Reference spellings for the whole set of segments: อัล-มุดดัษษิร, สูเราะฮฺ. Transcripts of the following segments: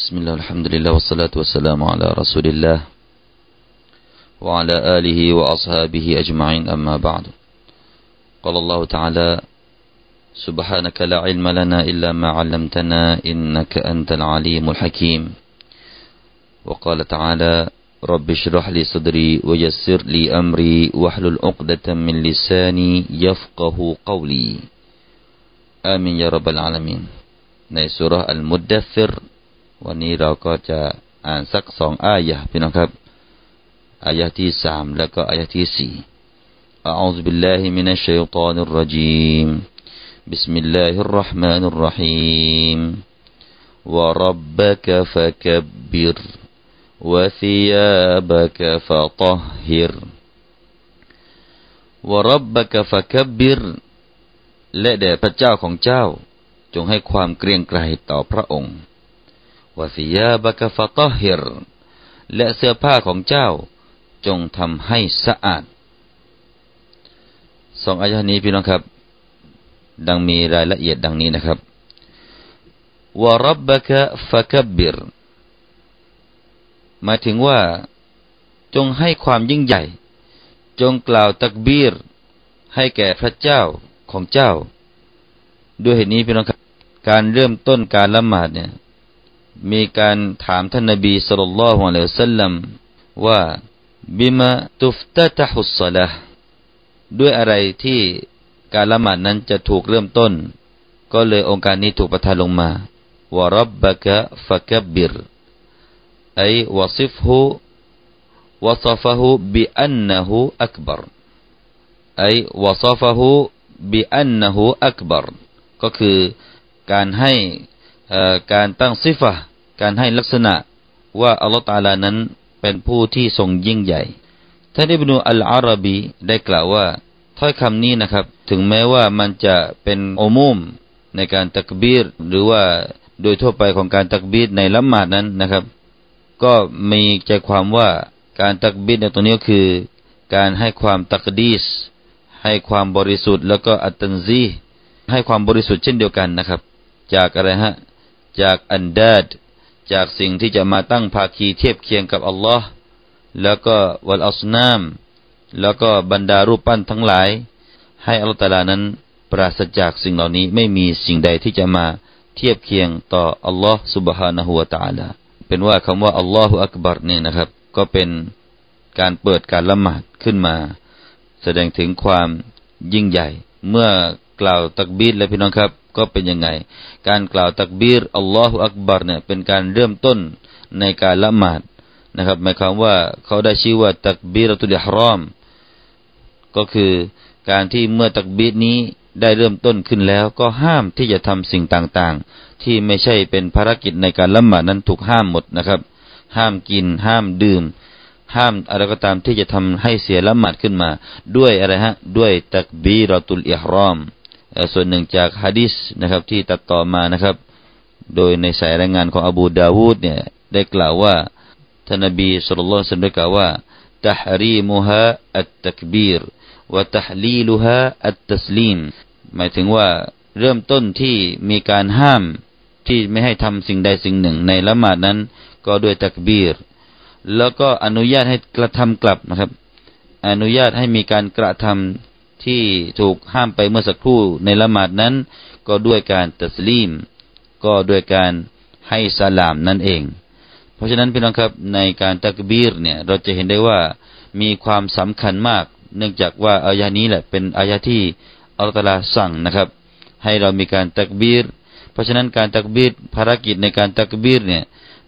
بسم الله الحمد لله والصلاة والسلام على رسول الله وعلى آله وأصحابه أجمعين أما بعد قال الله تعالى سبحانك لا علم لنا إلا ما علمتنا إنك أنت العليم الحكيم وقال تعالى رب اشرح لي صدري ويسر لي أمري واحلل عقدة من لساني يفقه قولي آمين يا رب العالمين ในซูเราะห์อัลมุดดัซซิรวันนี้เราก็จะอ่านสัก2อายะห์พี่น้องครับอายะห์ที่3แล้วก็อายะห์ที่4อะอูซุบิลลาฮิมินัชชัยฏอนิรเราะญีมบิสมิลลาฮิรเราะห์มานิรเราะฮีมวะร็อบบะกะฟะกับบรวะซิยาบะกะฟะฏอฮฮิรวะร็อบบะกะฟะกับบรและแด่พระเจ้าของเจ้าจงให้ความเกรียงไกรต่อพระองค์วะซิยาบะกะฟะฏอฮฮิรและเสื้อผ้าของเจ้าจงทำให้สะอาด2อายะห์นี้พี่น้องครับดังมีรายละเอียดดังนี้นะครับวะร็อบบะกะฟะกับบรหมายถึงว่าจงให้ความยิ่งใหญ่จงกล่าวตักบีรให้แก่พระเจ้าของเจ้าด้วยเหตุนี้พี่น้องครับการเริ่มต้นการละหมาดเนี่ยมีการถามท่านนบีศ็อลลัลลอฮุอะลัยฮิวะซัลลัมว่าบิมาตุฟตะตะฮุศศอลาห์ด้วยอะไรที่การละหมาดนั้นจะถูกเริ่มต้นก็เลยองค์การนี้ถูกประทานลงมาวะร็อบบะกะฟะกับบรไอวะซิฟฮุวะซัฟฮุบิอันนะฮุอักบัรไอวะซัฟฮุบิอันนะฮุอักบัรก็คือการให้การตั้งซิฟะห์การให้ลักษณะว่าอัลเลาะห์ตะอาลานั้นเป็นผู้ที่ทรงยิ่งใหญ่ท่านอิบนุอัลอาระบีได้กล่าวว่าถ้อยคำนี้นะครับถึงแม้ว่ามันจะเป็นอุมูมในการตักบีรหรือว่าโดยทั่วไปของการตักบีรในละหมาดนั้นนะครับก็มีใจความว่าการตักบีรในตรงนี้ก็คือการให้ความตักดีสให้ความบริสุทธิ์แล้วก็อัตตันซีห์ให้ความบริสุทธิ์เช่นเดียวกันนะครับจากอะไรฮะจากอันดาดจากสิ่งที่จะมาตั้งภาคีเทียบเคียงกับอัลลอฮ์แล้วก็วัลอัศนามแล้วก็บรรดารูปปั้นทั้งหลายให้อัลเลาะห์ตะอาลานั้นปราศจากสิ่งเหล่านี้ไม่มีสิ่งใดที่จะมาเทียบเคียงต่ออัลลอฮ์ซุบฮานะฮูวะตะอาลาเป็นว่าคำว่าอัลลอฮุอักบัรนี่นะครับก็เป็นการเปิดการละหมาดขึ้นมาแสดงถึงความยิ่งใหญ่เมื่อกล่าวตักบีรและพี่น้องครับก็เป็นยังไงการกล่าวตักบีรอัลลอฮุอักบัรเนี่ยเป็นการเริ่มต้นในการละหมาดนะครับหมายความว่าเขาได้ชื่อว่าตักบีรตุลอิหรอมก็คือการที่เมื่อตักบีรนี้ได้เริ่มต้นขึ้นแล้วก็ห้ามที่จะทำสิ่งต่างๆที่ไม่ใช่เป็นภารกิจในการละหมาดนั้นถูกห้ามหมดนะครับห้ามกินห้ามดื่มห้ามอะไรก็ตามที่จะทำให้เสียละหมาดขึ้นมาด้วยอะไรฮะด้วยตักบีรตุลอิหรอมส่วนหนึ่งจากหะดีษนะครับที่ตัดต่อมานะครับโดยในสายรายงานของอบูดาวูดเนี่ยได้กล่าวว่าท่านนบีศ็อลลัลลอฮุอะลัยฮิวะซัลลัมได้กล่าวว่าตะฮรีมุฮาอัตตักบีรวะตะฮลีลุฮาอัตตัสลีมหมายถึงว่าเริ่มต้นที่มีการห้ามที่ไม่ให้ทำสิ่งใดสิ่งหนึ่งในละหมาดนั้นก็ด้วยตักบีรแล้วก็อนุญาตให้กระทำกลับนะครับอนุญาตให้มีการกระทำที่ถูกห้ามไปเมื่อสักครู่ในละหมาดนั้นก็ด้วยการตัสลีมก็ด้วยการให้สลามนั่นเองเพราะฉะนั้นพี่น้องครับในการตักบีรเนี่ยเราจะเห็นได้ว่ามีความสำคัญมากเนื่องจากว่าอายะนี้แหละเป็นอายะที่อัลเลาะห์ตะอาลาสั่งนะครับให้เรามีการตักบีรเพราะฉะนั้นการตักบีรภารกิจในการตักบีรเนี่ย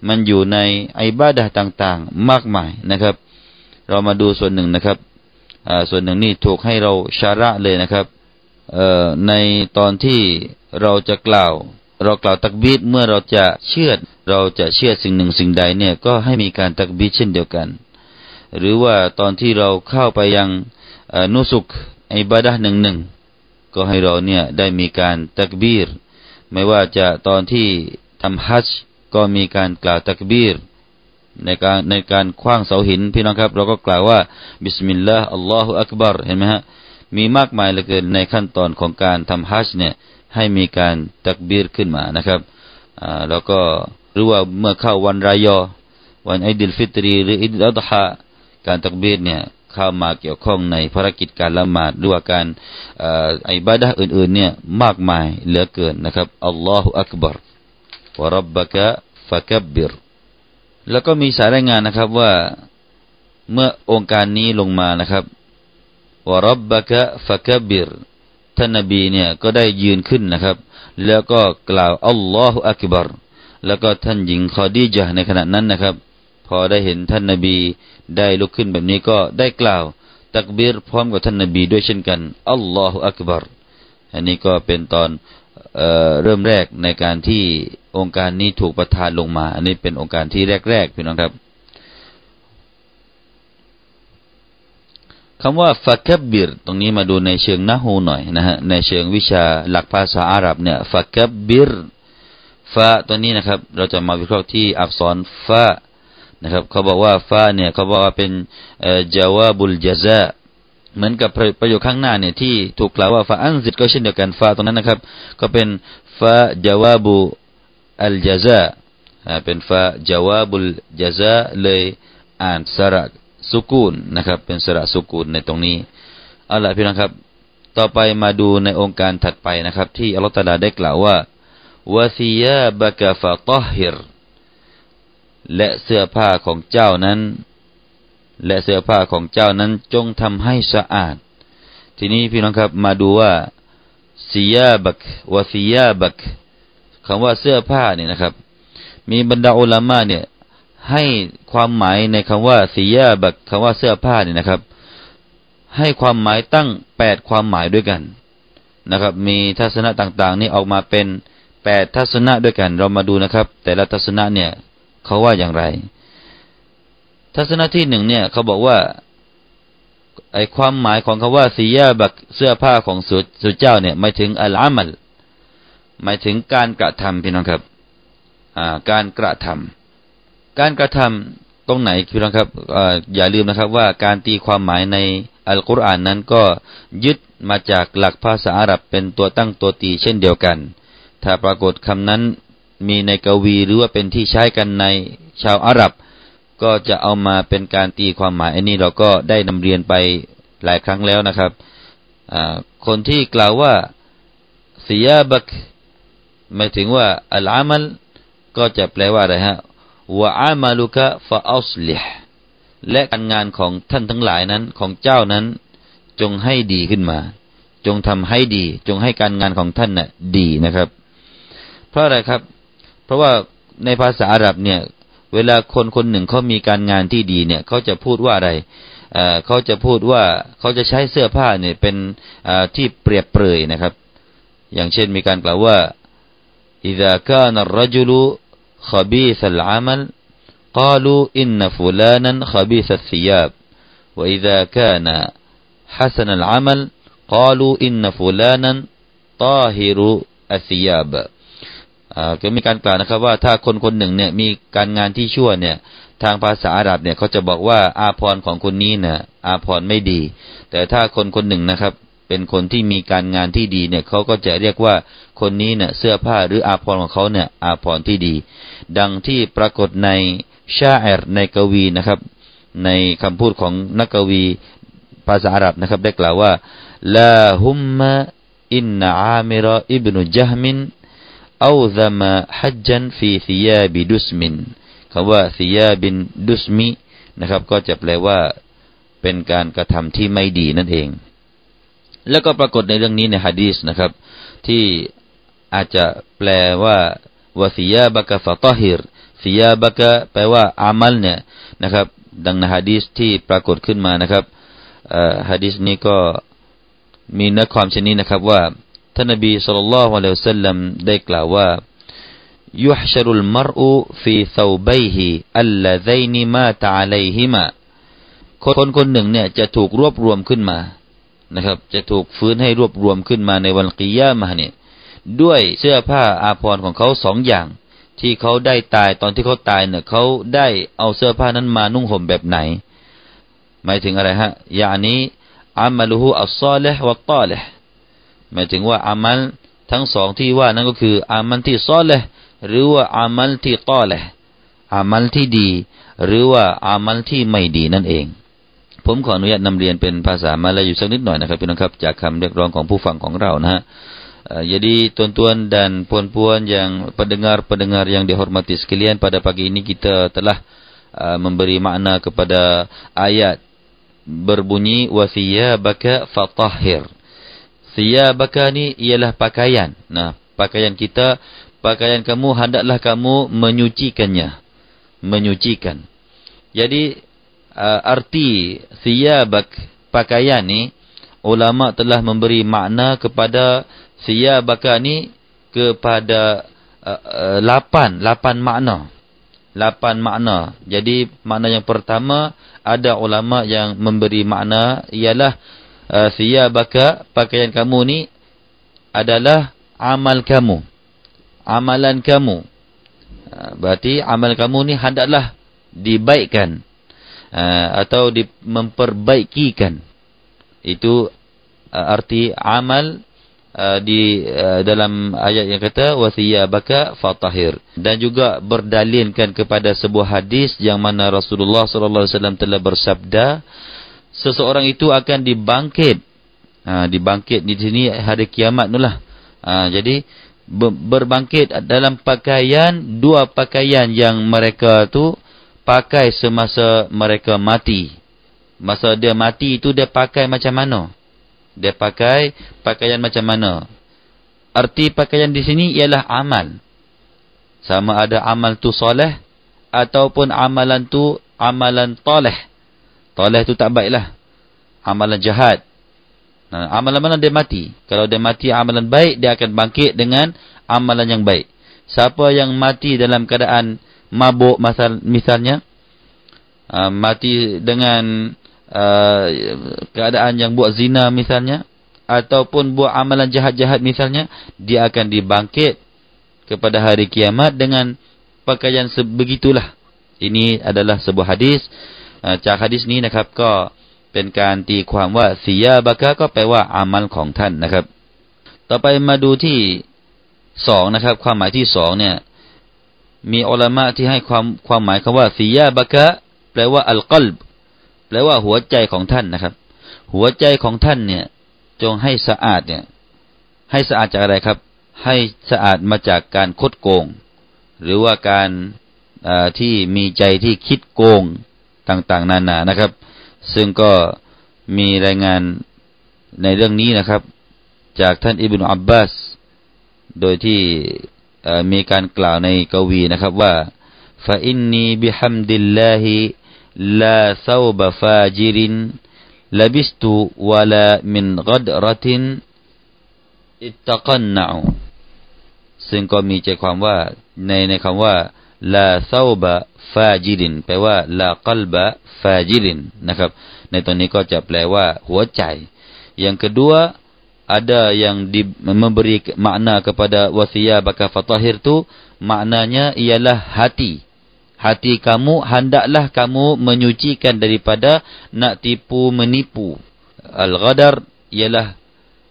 มันอยู่ในอิบาดะห์ต่างๆมากมายนะครับเรามาดูส่วนหนึ่งนะครับส่วนหนึ่งนี่ถูกให้เราชาระเลยนะครับในตอนที่เราจะกล่าวตักบีรเมื่อเราจะเชื่อสิ่งหนึ่งสิ่งใดเนี่ยก็ให้มีการตักบีรเช่นเดียวกันหรือว่าตอนที่เราเข้าไปยังนุสุกอิบาดะห์1ก็ให้เราเนี่ยได้มีการตักบีรไม่ว่าจะตอนที่ทำฮัจญ์ก็มีการกล่าวตักบีรในการขว้างเสาหินพี่น้องครับเราก็กล่าวว่าบิสมิลลาห์อัลลอฮุอักบัรเห็นไหมฮะมีมากมายเหลือเกินในขั้นตอนของการทำฮัจญ์เนี่ยให้มีการตักบีรขึ้นมานะครับแล้วก็ หรือว่าเมื่อเข้าวันรายอวันอิดิลฟิตรีหรืออิดอัลฮะการตักบีรเนี่ยเข้ามาเกี่ยวข้องในภารกิจการละหมาดหรือว่าการอิบาดะห์อื่นๆเนี่ยมากมายเหลือเกินนะครับอัลลอฮุอักบัรวะร็อบบะกะฟะกับบรแล้วก็มีสายรายงานนะครับว่าเมื่อองค์การนี้ลงมานะครับวะร็อบบะกะฟะกับบรท่านนบีเนี่ยก็ได้ยืนขึ้นนะครับแล้วก็กล่าวอัลลอฮุอักบัรแล้วก็ท่านหญิงคอดีญะห์ในขณะนั้นนะครับพอได้เห็นท่านนบีได้ลุกขึ้นแบบนี้ก็ได้กล่าวตักบีรพร้อมกับท่านนบีด้วยเช่นกันอัลลอฮุอักบัรอันนี้ก็เป็นตอนเริ่มแรกในการที่องค์การนี้ถูกประทานลงมาอันนี้เป็นองค์การที่แรกๆพี่น้องครับคำว่าฟะกับบรตรงนี้มาดูในเชิงนะฮูหน่อยนะฮะในเชิงวิชาหลักภาษาอาหรับเนี่ยฟะกับบรฟะตัวนี้นะครับเราจะมาวิเคราะห์ที่อักษรฟะนะครับเขาบอกว่าฟะเนี่ยเขาบอกว่าเป็นจาวาบุลจาซะเหมือนกับประโยคข้างหน้าเนี่ยที่ถูกกล่าวว่าฟะอันซิดก็เช่นเดียวกันฟะตรงนั้นนะครับก็เป็นฟะจาวาบุอัลจาซะเป็นฟะจาวาบุลจาซะเลยอ่านสระสุกูนนะครับเป็นสระสุกูนในตรงนี้เอาล่ะพี่น้องครับต่อไปมาดูในองค์การถัดไปนะครับที่อัลเลาะห์ตะอาลาได้กล่าวว่าวะซิยาบะกะฟะฏอฮิรและเสื้อผ้าของเจ้านั้นจงทำให้สะอาดทีนี้พี่น้องครับมาดูว่าซิยาบักวะซิยาบักคำว่าเสื้อผ้าเนี่ยนะครับมีบรรดาอุลามะเนี่ยให้ความหมายในคำว่าซิยาบักคำว่าเสื้อผ้าเนี่ยนะครับให้ความหมายตั้ง8ความหมายด้วยกันนะครับมีทัศนะต่างๆนี่ออกมาเป็น8ทัศนะด้วยกันเรามาดูนะครับแต่ละทัศนะเนี่ยเขาว่าอย่างไรทัศนะที่1เนี่ยเขาบอกว่าไอความหมายของคำว่าซิยาบักเสื้อผ้าของสุเจ้าเนี่ยหมายถึงอัลอามัลหมายถึงการกระทำพี่น้องครับการกระทำตรงไหนพี่น้องครับ อย่าลืมนะครับว่าการตีความหมายในอัลกุรอานนั้นก็ยึดมาจากหลักภาษาอาหรับเป็นตัวตั้งตัวตีเช่นเดียวกันถ้าปรากฏคำนั้นมีในกวีหรือว่าเป็นที่ใช้กันในชาวอาหรับก็จะเอามาเป็นการตีความหมายอันนี้เราก็ได้นำเรียนไปหลายครั้งแล้วนะครับคนที่กล่าวว่าซิยาบักหมายถึงว่าอัลอามัลก็จะแปลว่าอะไรฮะวะอามัลุกะฟะอัศลิฮและการงานของท่านทั้งหลายนั้นของเจ้านั้นจงให้ดีขึ้นมาจงทำให้ดีจงให้การงานของท่านน่ะดีนะครับเพราะอะไรครับเพราะว่าในภาษาอาหรับเนี่ยเวลาคนหนึ่งเขามีการงานที่ดีเนี่ยเขาจะพูดว่าอะไรเขาจะพูดว่าเขาจะใช้เสื้อผ้าเนี่ยเป็นที่เปรียบเปรยนะครับอย่างเช่นมีการกล่าวว่าอิซาคานัรรจุลุขบีซัลอามัลกาลูอินนะฟุลานันขบีซัสซิยาบวะอิซาคานะฮัสนัลอามัลกาลูอินนะฟุลานันตาฮิรุอัสซิยาบก็มีการกล่าวนะครับว่าถ้าคนหนึ่งเนี่ยมีการงานที่ชั่วเนี่ยทางภาษาอาหรับเนี่ยเขาจะบอกว่าอาภรณ์ของคนนี้นะอาภรณ์ไม่ดีแต่ถ้าคนหนึ่งนะครับเป็นคนที่มีการงานที่ดีเนี่ยเขาก็จะเรียกว่าคนนี้เนี่ยเสื้อผ้าหรืออาภรณ์ของเขาเนี่ยอาภรณ์ที่ดีดังที่ปรากฏในชาอิรในกวีนะครับในคำพูดของนักกวีภาษาอาหรับนะครับได้กล่าวว่าลาหุมมะอินนะอามิรอิบนุญะฮมินเอาซะมาฮัจญันฟีซิยาบิดุสมินคำว่าซิยาบินดุสมินะครับก็จะแปลว่าเป็นการกระทำที่ไม่ดีนั่นเองแล้วก็ปรากฏในเรื่องนี้ในหะดีษนะครับที่อาจจะแปลว่าวะซิยาบะกะฟะฏอฮิรซิยาบะกะแปลว่าอามัลเนี่ยนะครับดังในหะดีษที่ปรากฏขึ้นมานะครับหะดีษนี้ก็มีเนื้อความเช่นนี้นะครับว่าท่านนบีศ็อลลัลลอฮุอะลัยฮิวะซัลลัมได้กล่าวว่ายุห์ชะรุลมะรอุฟีเศาบัยฮิอัลลาซัยนิมาตะอะลัยฮิมาคนหนึ่งเนี่ยจะถูกรวบรวมขึ้นมานะครับจะถูกฟื้นให้รวบรวมขึ้นมาในวันกิยามะฮ์เนี่ยด้วยเสื้อผ้าอาภรณ์ของเขา2อย่างที่เขาได้ตายตอนที่เขาตายเนี่ยเขาได้เอาเสื้อผ้านั้นมานุ่งห่มแบบไหนหมายถึงอะไรฮะยะนีอามัลุฮูอัศศอลิฮ์วัตฏอลิฮ์หมายถึงว่าอามัลทั้งสองที่ว่านั้นก็คืออามัลที่ซอเลห์ หรือว่าอามัลที่ตอเลห์อามัลที่ดีหรือว่าอามัลที่ไม่ดีนั่นเองผมขออนุญาตนำเรียนเป็นภาษามาลายูสักนิดหน่อยนะครับพี่น้องครับจากคำเรียกร้องของผู้ฟังของเรานะฮะJadi tuan-tuan dan puan-puan yang pendengar-pendengar yang dihormati sekalian, pada pagi ini kita telah memberi makna kepada ayat berbunyi wa thiyabaka fatahhir. Thiyabaka ni ialah pakaian. Nah, pakaian kita, pakaian kamu hendaklah kamu menyucikannya, menyucikan. Jadi arti thiyabak pakaian ni ulama telah memberi makna kepada Siyabaka ni kepada lapan makna. Lapan makna. Jadi makna yang pertama, ada ulama yang memberi makna ialah siyabaka, pakaian kamu ni adalah amal kamu. Amalan kamu. Berarti amal kamu ni hendaklah dibaikkan atau memperbaikikan. Itu arti amal di dalam ayat yang kata wasiyabaka fatahhir, dan juga berdalilkan kepada sebuah hadis yang mana Rasulullah sallallahu alaihi wasallam telah bersabda seseorang itu akan dibangkit. Dibangkit di sini hari kiamat nulah. Jadi berbangkit dalam pakaian, dua pakaian yang mereka tu pakai semasa mereka mati. Masa dia mati itu dia pakai macam mana? Dia pakai pakaian macam mana? Arti pakaian di sini ialah amal. Sama ada amal tu soleh ataupun amalan tu amalan toleh. Toleh tu tak baiklah. Amalan jahat. Nah, amalan mana dia mati? Kalau dia mati amalan baik, dia akan bangkit dengan amalan yang baik. Siapa yang mati dalam keadaan mabuk misalnya, mati dengan keadaan yang buat zina misalnya, ataupun buat amalan jahat-jahat misalnya, dia akan dibangkit kepada hari kiamat dengan pakaian sebegitulah. Ini adalah sebuah hadis.จากhadisนี้นะครับก็เป็นการตีความว่าสิยาบะกะก็แปลว่าอามัลของท่านนะครับต่อไปมาดูที่2นะครับความหมายที่2เนี่ยมีอุลามะที่ให้ความหมายคำว่าสิยาบะกะแปลว่าอัลกัลบแปลว่าหัวใจของท่านนะครับหัวใจของท่านเนี่ยจงให้สะอาดเนี่ยให้สะอาดจากอะไรครับให้สะอาดมาจากการคดโกงหรือว่าการที่มีใจที่คิดโกงต่างๆนานานะครับซึ่งก็มีรายงานในเรื่องนี้นะครับจากท่านอิบนุอับบาสโดยที่มีการกล่าวในกวีนะครับว่าฟะอินนีบิฮัมดิลลาฮิلا ثوب فاجر لبست ولا من غدرة اتقنع ซึ่งก็มีใจความว่าในคำว่า لا ثوب فاجر แปลว่า لا قلب فاجر นะครับในตอนนี้ก็จะแปลว่าหัวใจyang kedua ada yang memberi makna kepada wasiyabaka fatahhir tu maknanya ialah hati Hati kamu, hendaklah kamu menyucikan daripada nak tipu menipu. Al-ghadar ialah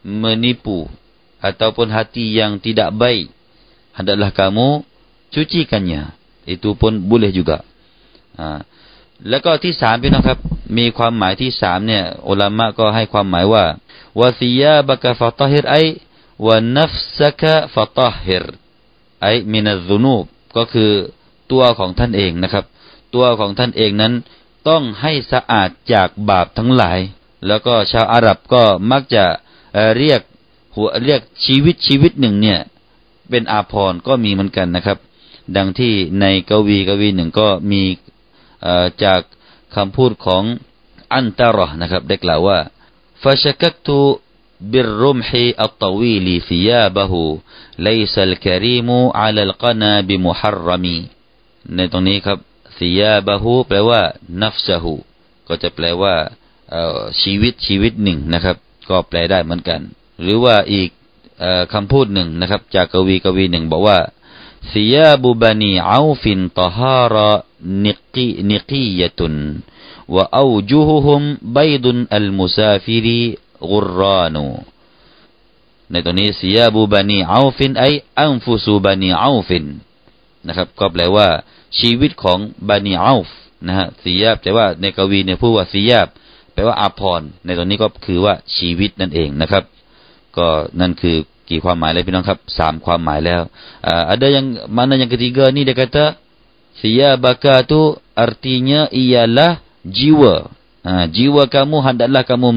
menipu ataupun hati yang tidak baik. Hendaklah kamu cucikannya. Itu pun boleh juga. แล้วก็ที่3พี่น้องครับมีความหมายที่3เนี่ยอุลามะก็ให้ความหมายว่าวะซิยาบะกะฟะตอฮิรไอวะนัฟซะกะฟะตอฮิรไอมินัซซุนูบก็คือตัวของท่านเองนะครับตัวของท่านเองนั้นต้องให้สะอาดจากบาปทั้งหลายแล้วก็ชาวอาหรับก็มักจะเรียกชีวิตหนึ่งเนี่ยเป็นอาภรณ์ก็มีเหมือนกันนะครับดังที่ในกวีหนึ่งก็มีจากคำพูดของอันตะเราะห์นะครับได้กล่าวว่าฟะชะกักตุبالرمح الطويل ثيابه ليس الكريم على القنا بمحرمในตรงนี้ครับสิยาบะฮูแปลว่านัฟซะฮูก็จะแปลว่าชีวิตหนึ่งนะครับก็แปลได้เหมือนกันหรือว่าอีกคำพูดหนึ่งนะครับจากกวีหนึ่งบอกว่าสิยาบุบานีเอาฟินตะฮาระนิกียะตุนวะเอาจูฮุฮุมบัยดุนอัลมุซาฟิรีกุรรานูในตรงนี้สิยาบุบานีเอาฟินไออันฟุซูบานีเอาฟิน นะครับก็แปลว่าชีวิตของบานีอาฟนะฮะซียาบแต่ว่าในกวีเนี่ยพูดว่าซียาบแปลว่าอาภรณ์ในตรงนี้ก็คือว่าชีวิตนั่นเองนะครับก็นั่นคือกี่ความหมายเลยพี่น้องครับ3ความหมายแล้วada yang mana yang ketiga ni dia kata siyabaka tu artinya ialah jiwa jiwa kamu hendaklah kamu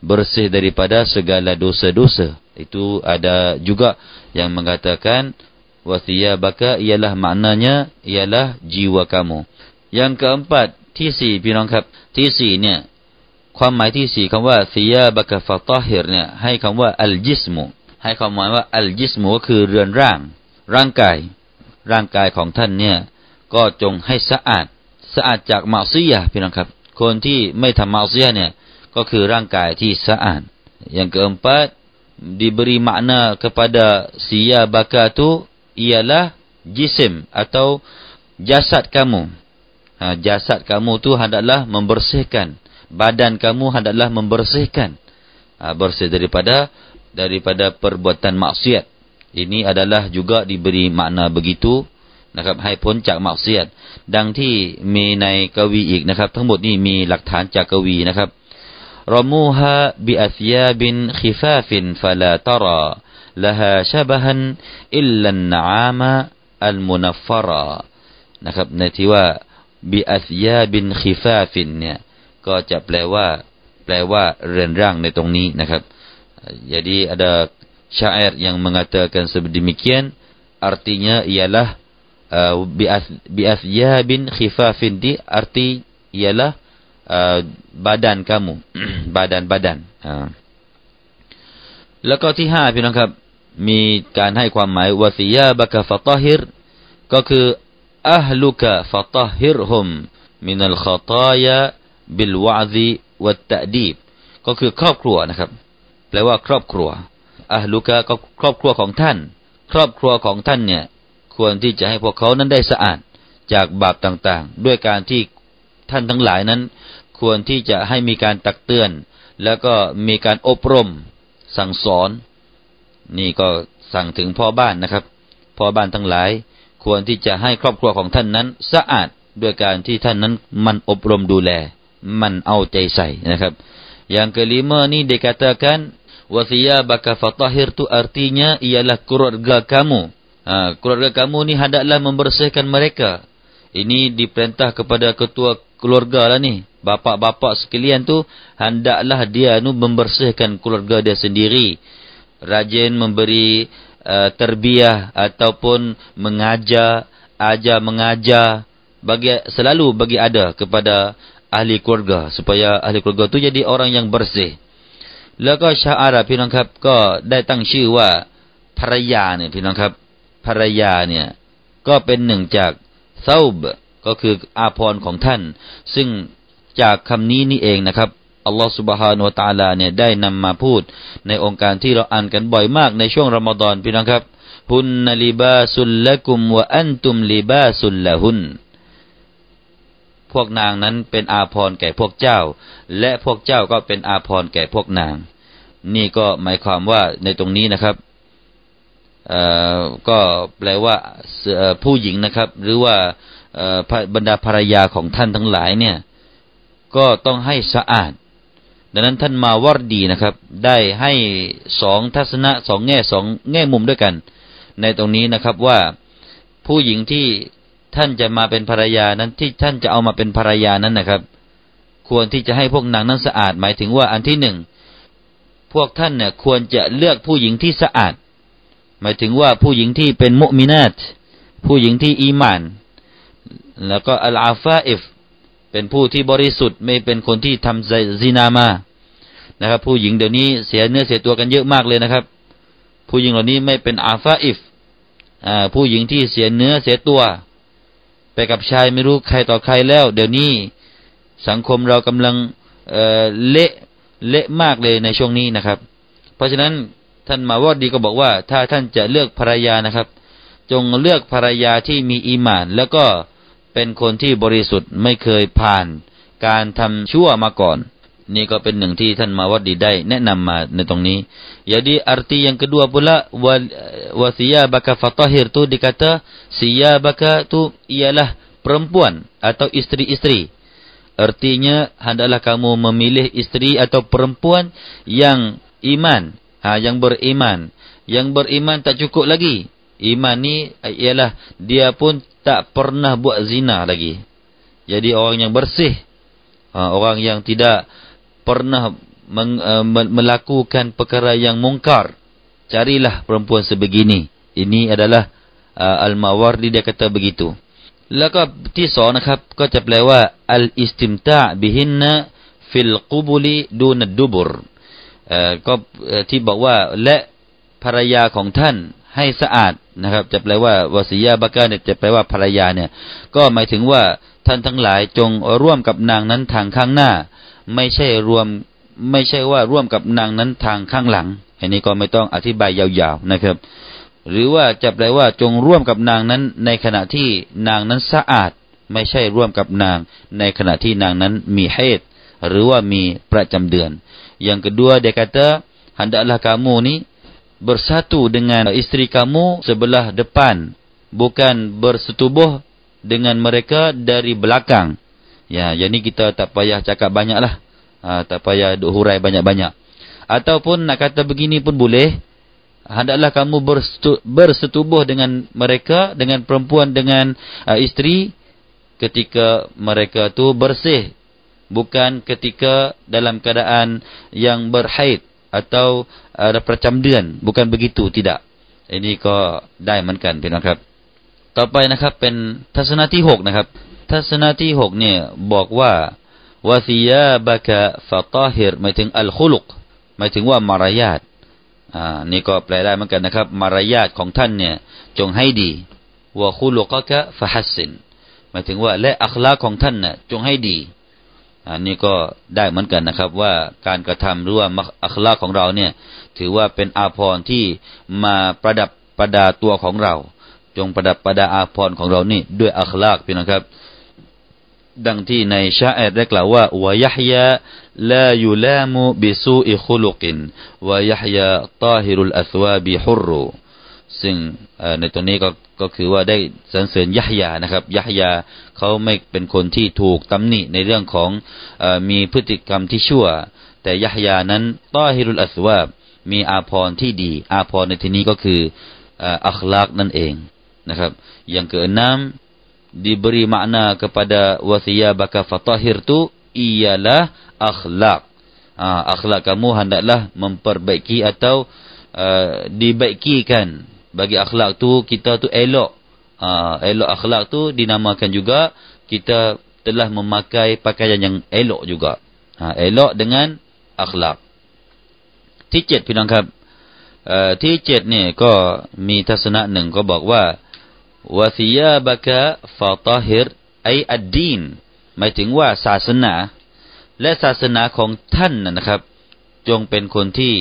bersih daripada segala dosa-dosa itu ada juga yang mengatakan wasiyabaka ialah maknanya ialah jiwa kamu yang keempatที่4พี่น้องครับที่4เนี่ยความหมายที่4คำว่าซิยาบะกะฟะตอฮิรเนี่ยให้คำว่าอัลจิสมุให้ความหมายว่าอัลจิสมุก็คือเรือนร่างร่างกายของท่านเนี่ยก็จงให้สะอาดจากมะซียะพี่น้องครับคนที่ไม่ทำมะซียะเนี่ยก็คือร่างกายที่สะอาดอย่างkeempat diberi makna kepada siyabaka tu ialah jisim atau jasad kamu jasad kamu tu hendaklah membersihkan badan kamu hendaklah membersihkan bersih daripada perbuatan maksiat ini adalah juga diberi makna begituนะครับให้พ้นจากมักซียดดังที่มีในกวีอีกนะครับทั้งหมดนี้มีหลักฐานจากกวีนะครับรมูฮาบิอัซยาบินคิฟาฟินฟะลาตะราละฮาชะบะฮันอิลลันนะอามะอัลมุนัฟฟะรานะครับในที่ว่าบิอัซยาบินคิฟาฟินเนี่ยก็จะแปลว่าเรือนร่างในตรงนี้นะครับ jadi ada syair yang mengatakan sebedemikian artinya ialah bi'athyabin khifafin di arti ialah badan kamu badanแล้วก็ที่5พี่น้องครับมีการให้ความหมายวะซิยาบะกะฟะตอฮิรก็คืออะห์ลุกะฟะตอฮิรฮุมมินัลคอฏายาบิลวะอซิวัตตะดีบก็คือครอบครัวนะครับแปลว่าครอบครัวอะห์ลุกะก็ครอบครัวของท่านเนี่ยควรที่จะให้พวกเขานั้นได้สะอาดจากบาปต่างๆด้วยการที่ท่านทั้งหลายนั้นควรที่จะให้มีการตักเตือนแล้วก็มีการอบรมสั่งสอนนี่ก็สั่งถึงพ่อบ้านนะครับพ่อบ้านทั้งหลายควรที่จะให้ครอบครัวของท่านนั้นสะอาดด้วยการที่ท่านนั้นมันอบรมดูแลมันเอาใจใส่นะครับอย่างkelimaนี่dikatakan wasiyabaka fatahhir tu artinya ialah keluarga kamu ni hendaklah membersihkan mereka ini diperintah kepada ketua keluarga lah ni bapa-bapa sekalian tu hendaklah dia membersihkan keluarga dia sendiri rajin memberi terbiah ataupun mengajar selalu bagi ada kepada ahli keluarga supaya ahli keluarga tu jadi orang yang bersih แล้วก็ชาอาระพี่น้องครับก็ได้ตั้งชื่อว่าภรรยาเนี่ยพี่น้องครับภรรยาเนี่ยก็เป็นหนึ่งจากเซาบก็คืออาภรณ์ของท่านซึ่งจากคำนี้นี่เองนะครับอัลลอฮฺซุบฮานะฮูวะตะอาลาเนี่ยได้นำมาพูดในองค์การที่เราอ่านกันบ่อยมากในช่วงรอมฎอนพี่น้องครับหุนนะลิบาสุลละกุมวะอันตุมลิบาสุลละหุนพวกนางนั้นเป็นอาภรณ์แก่พวกเจ้าและพวกเจ้าก็เป็นอาภรณ์แก่พวกนางนี่ก็หมายความว่าในตรงนี้นะครับก็แปลว่าผู้หญิงนะครับหรือว่าบรรดาภรรยาของท่านทั้งหลายเนี่ยก็ต้องให้สะอาดดังนั้นท่านมาวรดีนะครับได้ให้2ทัศนะ2แง่มุมด้วยกันในตรงนี้นะครับว่าผู้หญิงที่ท่านจะมาเป็นภรรยานั้นที่ท่านจะเอามาเป็นภรรยานั้นนะครับควรที่จะให้พวกนางนั้นสะอาดหมายถึงว่าอันที่1พวกท่านเนี่ยควรจะเลือกผู้หญิงที่สะอาดหมายถึงว่าผู้หญิงที่เป็นมุมินาตผู้หญิงที่อีหม่านแล้วก็อัลอาฟาอิฟเป็นผู้ที่บริสุทธิ์ไม่เป็นคนที่ทำซินามานะครับผู้หญิงเดี๋ยวนี้เสียเนื้อเสียตัวกันเยอะมากเลยนะครับผู้หญิงเหล่านี้ไม่เป็นอาฟาอิฟผู้หญิงที่เสียเนื้อเสียตัวไปกับชายไม่รู้ใครต่อใครแล้วเดี๋ยวนี้สังคมเรากำลังเละมากเลยในช่วงนี้นะครับเพราะฉะนั้นท่านมาวอดดีก็บอกว่าถ้าท่านจะเลือกภรรยานะครับจงเลือกภรรยาที่มีอีหม่านแล้วก็เป็นคนที่บริสุทธิ์ไม่เคยผ่านการทำชั่วมาก่อน นี่ก็เป็นหนึ่งที่ท่านมาวดีได้แนะนำมาในตรงนี้ jadi arti yang kedua pula wasiyabaka fatahir tu dikata siyabaka tu ialah perempuan atau isteri-isteri. Artinya hendaklah kamu memilih isteri atau perempuan yang iman, yang beriman. Yang beriman tak cukup lagi. Iman ni ialah dia pun tak pernah buat zina lagi. Jadi orang yang bersih, orang yang tidak pernah melakukan perkara yang mungkar. Carilah perempuan sebegini. Ini adalah Al-Mawardi dia kata begitu. แล้วก็ที่สองนะครับก็จะแปลว่าอัลอิสติมตาบิฮินนะฟิลกุบุลิดูนัดดุบุรก็ที่บอกว่าและภรรยาของท่านให้สะอาดนะครับจะแปลว่าวาสิยาบะกะเนี่ยจะแปลว่าภรรยาเนี่ยก็หมายถึงว่าท่านทั้งหลายจงร่วมกับนางนั้นทางข้างหน้าไม่ใช่ว่าร่วมกับนางนั้นทางข้างหลังอันนี้ก็ไม่ต้องอธิบายยาวๆนะครับหรือว่าจะแปลว่าจงร่วมกับนางนั้นในขณะที่นางนั้นสะอาดไม่ใช่ร่วมกับนางในขณะที่นางนั้นมีเฮดหรือว่ามีประจำเดือน yang kedua dia kata hendaklah kamu ni bersatu dengan isteri kamu sebelah depan bukan bersetubuh dengan mereka dari belakang ya jadi kita tak payah cakap banyaklah tak payah duk hurai banyak-banyak ataupun nak kata begini pun boleh hendaklah kamu bersetubuh dengan mereka dengan perempuan dengan isteri ketika mereka tu bersih bukan ketika dalam keadaan yang berhaid atau ada percambian bukan begitu tidak ini ko dai เหมือนกันพี่น้องครับต่อไปนะครับเป็นทัศนะที่6นะครับทัศนะที่6เนี่ยบอกว่าวะซิยาบะกะฟะตาฮิรหมายถึงอัลคุลุกหมายถึงว่ามารยาทนี่ก็แปลได้เหมือนกันนะครับมารยาทของท่านเนี่ยจงให้ดีวะคุลุกะกะฟะฮัสซินหมายถึงว่าและอัคลากของท่านน่ะจงให้ดีนี่ก็ได้เหมือนกันนะครับว่าการกระทำหรือว่าอัคลากของเราเนี่ยถือว่าเป็นอาภรณ์ที่มาประดับประดาตัวของเราจงประดับประดาอาภรณ์ของเรานี่ด้วยอัคลากพี่น้องครับดังที่ในชาอิรได้กล่าวว่าวะยะฮยาลายุลามุบิซูอิคุลุกินวะยะฮยาตาฮิรุลอัสวาบิฮุรซึ่งในตรงนี้ก็คือว่าได้สรรเสริญยะฮยานะครับยะฮยาเขาไม่เป็นคนที่ถูกตำหนิในเรื่องของมีพฤติกรรมที่ชั่วแต่ยะฮยานั้นตาฮิรุลอัสวาบมีอาภรณ์ที่ดีอาภรณ์ในที่นี้ก็คืออัคลากนั่นเองนะครับอย่างเกิดน้ำdiberi makna kepada wasiyabaka fatahir tu ialah akhlak. Akhlak kamu hendaklah memperbaiki atau dibaikikan. Bagi akhlak tu kita tu elok. Elok akhlak tu dinamakan juga kita telah memakai pakaian yang elok juga. Elok dengan akhlak. ที่7พี่น้องครับที่7เนี่ยก็มีทัศนะหนึ่งก็บอกว่าวะซิยาบะกะฟะตาฮิรไออัดดีนหมายถึงว่าศาสนาและศาสนาของท่านนะครับจงเป็นคนที่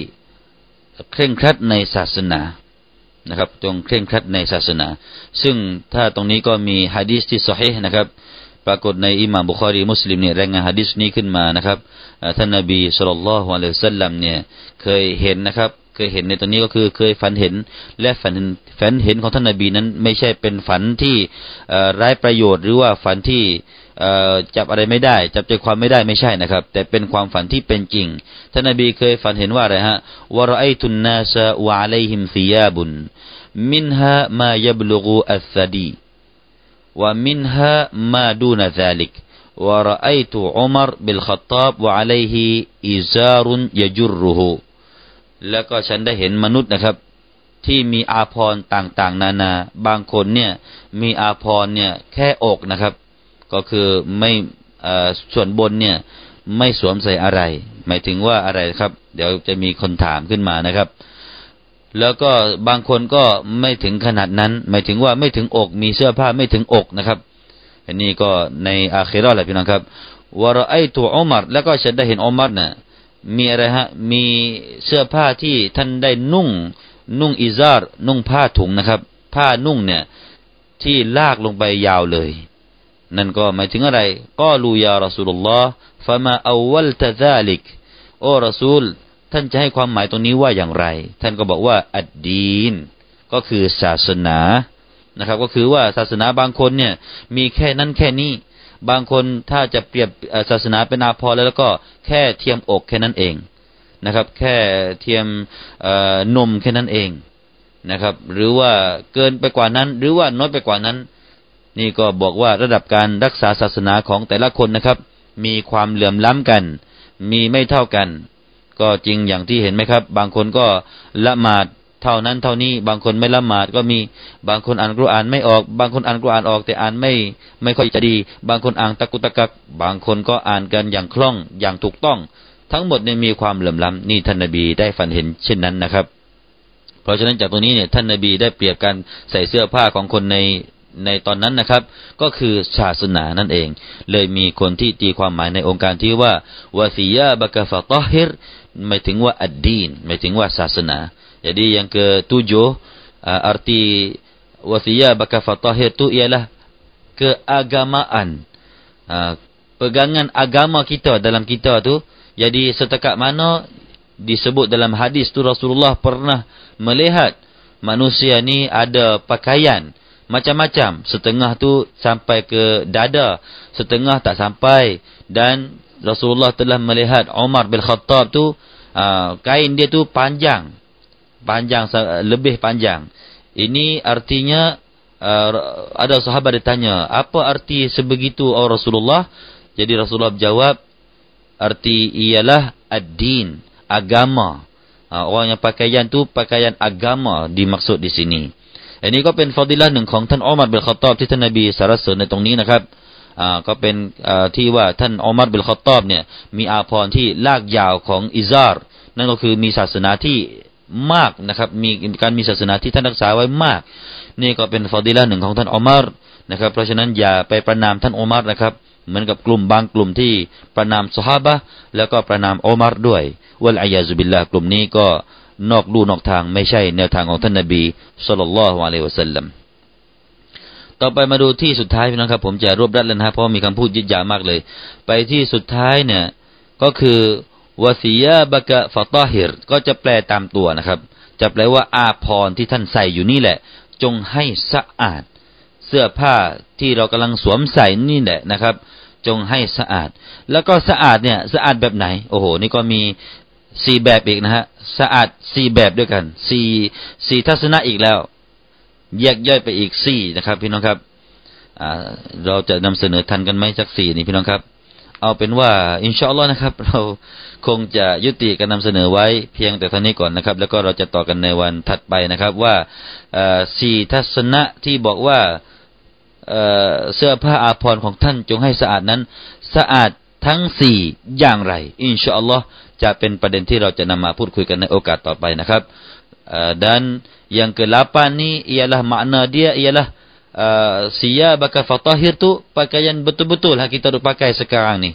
เคร่งครัดในศาสนานะครับจงเคร่งครัดในศาสนาซึ่งถ้าตรงนี้ก็มีหะดีษที่ซอฮีห์นะครับปรากฏในอิหม่ามบุคอรีมุสลิมเนี่ยรายงานหะดีษนี้ขึ้นมานะครับท่านนบีศ็อลลัลลอฮุอะลัยฮิวะซัลลัมเนี่ยเคยเห็นนะครับเคยเห็นในตอนนี้ก็คือเคยฝันเห็นและฝันเห็นของท่านนบีนั้นไม่ใช่เป็นฝันที่ร้ายประโยชน์หรือว่าฝันที่จับอะไรไม่ได้จับใจความไม่ได้ไม่ใช่นะครับแต่เป็นความฝันที่เป็นจริงท่านนบีเคยฝันเห็นว่าอะไรฮะวะรออัยตุนนาซะวะอะลัยฮิมซิยาบุนมินฮามายะบลุกุอัสซะดีวะมินฮามาดูนะซาลิกวะรออัยตุอุมัรบิลค็อฏฏอบวะอะลัยฮิอิซารุนยะจุรรุฮูแล้วก็ฉันได้เห็นมนุษย์นะครับที่มีอาภรณ์ต่างๆนานาบางคนเนี่ยมีอาภรณ์เนี่ยแค่อกนะครับก็คือไม่ส่วนบนเนี่ยไม่สวมใส่อะไรหมายถึงว่าอะไรครับเดี๋ยวจะมีคนถามขึ้นมานะครับแล้วก็บางคนก็ไม่ถึงขนาดนั้นหมายถึงว่าไม่ถึงอกมีเสื้อผ้าไม่ถึงอกนะครับอันนี้ก็ในอาคิเราะห์แหละพี่น้องครับวะรออัยตุอุมัรแล้วก็ฉันได้เห็นอุมัรนะมีอะไรฮะมีเสื้อผ้าที่ท่านได้นุ่งอิซาร์นุ่งผ้าถุงนะครับผ้านุ่งเนี่ยที่ลากลงไปยาวเลย นั่นก็หมายถึงอะไรก็ลูยารอซูลุลลอฮ์ฟะมาอัวลตะซาลิกโอ้รอซูลท่านจะให้ความหมายตรงนี้ว่าอย่างไรท่านก็บอกว่าอัดดีนก็คือศาสนานะครับก็คือว่าศาสนาบางคนเนี่ยมีแค่นั้นแค่นี้บางคนถ้าจะเปรียบศาสนาเป็นอาภรณ์แล้วก็แค่เทียมอกแค่นั้นเองนะครับแค่เทียมนมแค่นั้นเองนะครับหรือว่าเกินไปกว่านั้นหรือว่าน้อยไปกว่านั้นนี่ก็บอกว่าระดับการรักษาศาสนาของแต่ละคนนะครับมีความเหลื่อมล้ำกันมีไม่เท่ากันก็จริงอย่างที่เห็นไหมครับบางคนก็ละหมาดเท่านั้นเท่านี้บางคนไม่ละหมาดก็มีบางคนอ่านกุรอานไม่ออกบางคนอ่านกุรอานออกแต่อ่านไม่ค่อยจะดีบางคนอ่านตะกุตะกักบางคนก็อ่านกันอย่างคล่องอย่างถูกต้องทั้งหมดเนี่ยมีความเหลื่อมล้ำนี่ท่านนบีได้ฝันเห็นเช่นนั้นนะครับเพราะฉะนั้นจากตัวนี้เนี่ยท่านนบีได้เปรียบการใส่เสื้อผ้าของคนในตอนนั้นนะครับก็คือศาสนานั่นเองเลยมีคนที่ตีความหมายในองค์การที่ว่าวะซิยาบะกะฟะตอฮิรหมายถึงว่าอัดดีนหมายถึงว่าศาสนาjadi yang ke-7 arti wasiyabaka fatahir itu ialah keagamaan pegangan agama kita dalam kita tu jadi setakat mana disebut dalam hadis tu Rasulullah pernah melihat manusia ni ada pakaian macam-macam setengah tu sampai ke dada setengah tak sampai dan Rasulullah telah melihat Umar bin Khattab tu kain dia tu panjang lebih panjang ini artinya ada sahabat ditanya apa arti sebegitu oh Rasulullah jadi Rasulullah jawab arti ialah ad-din agama orang yang pakaian tu pakaian agama dimaksud di sini ini ก็เป็นฟอดิละห์หนึ่งของท่านอุมัรบินค็อฏฏอบที่ท่านนบีศ็อลลัลลอฮุอะลัยฮิวะซัลลัมในตรงนี้นะครับก็เป็นที่ว่าท่านอุมัรบินค็อฏฏอบเนี่ยมีอาภรณ์ที่ลากยาวของอิซาร์นั่นก็คือมีศาสนาที่มากนะครับมีการมีศาสนาที่ท่านรักษาไว้มากนี่ก็เป็นฟอดิละห์หนึ่งของท่านอุมัรนะครับเพราะฉะนั้นอย่าไปประนามท่านอุมัรนะครับเหมือนกับกลุ่มบางกลุ่มที่ประนามซอฮาบะห์แล้วก็ประนามอุมัรด้วยวัลอียาซุบิลลาห์กลุ่มนี้ก็นอกลู่นอกทางไม่ใช่แนวทางของท่านนบีศ็อลลัลลอฮุอะลัยฮิวะซัลลัมต่อไปมาดูที่สุดท้ายพี่น้องครับผมจะรวบรัดแล้วนะครับเพราะมีคำพูดยืดยาวมากเลยไปที่สุดท้ายเนี่ยก็คือวะซิยาบะกะฟะฏอฮิรก็จะแปลตามตัวนะครับจะแปลว่าอาภรณ์ที่ท่านใส่อยู่นี่แหละจงให้สะอาดเสื้อผ้าที่เรากำลังสวมใส่นี่แหละนะครับจงให้สะอาดแล้วก็สะอาดเนี่ยสะอาดแบบไหนโอ้โหนี่ก็มี4แบบอีกนะฮะสะอาด4แบบด้วยกัน4ทัศนะอีกแล้วแยกย่อยไปอีก4นะครับพี่น้องครับเราจะนำเสนอทันกันไหมสัก4นี่พี่น้องครับเอาเป็นว่าอินชาอัลลอฮ์นะครับเราคงจะยุติการนำเสนอไว้เพียงแต่เท่านี้ก่อนนะครับแล้วก็เราจะต่อกันในวันถัดไปนะครับว่า4ทัศนะที่บอกว่าเสื้อผ้าอาภรณ์ของท่านจงให้สะอาดนั้นสะอาดทั้ง4อย่างไรอินชาอัลลอฮ์จะเป็นประเด็นที่เราจะนำมาพูดคุยกันในโอกาสต่อไปนะครับdan yang ke-8 นี่ ialah makna dia ialah siyabaka fatahir tu pakaian betul-betul hak kita duk pakai sekarang ni.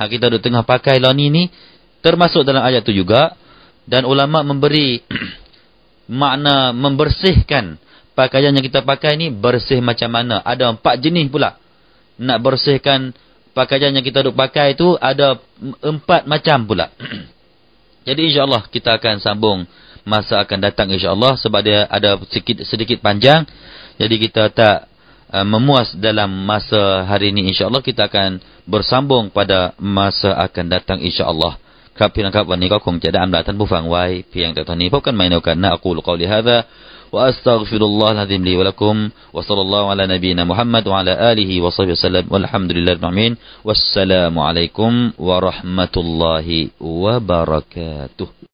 Hak kita duk tengah pakai lah ni termasuk dalam ayat tu juga dan ulama memberi makna membersihkan pakaian yang kita pakai ni bersih macam mana. Ada 4 jenis pula. Nak bersihkan pakaian yang kita duk pakai tu ada 4 macam pula. Jadi insya-Allah kita akan sambung masa akan datang insya-Allah sebab dia ada sedikit panjang. Jadi kita tak memuas dalam masa hari ini insya-Allah kita akan bersambung pada masa akan datang insya-Allah ครับพี่น้องครับวันนี้ก็คงจะได้อำลาท่านผู้ฟังไว้เพียงแต่เท่านี้พบกันใหม่ในโอกาสหน้า أقول قولي هذا وأستغفر الله العظيم لي ولكم وصلى الله على نبينا محمد وعلى آله وصحبه وسلم والحمد لله رب العالمين والسلام عليكم ورحمة الله وبركاته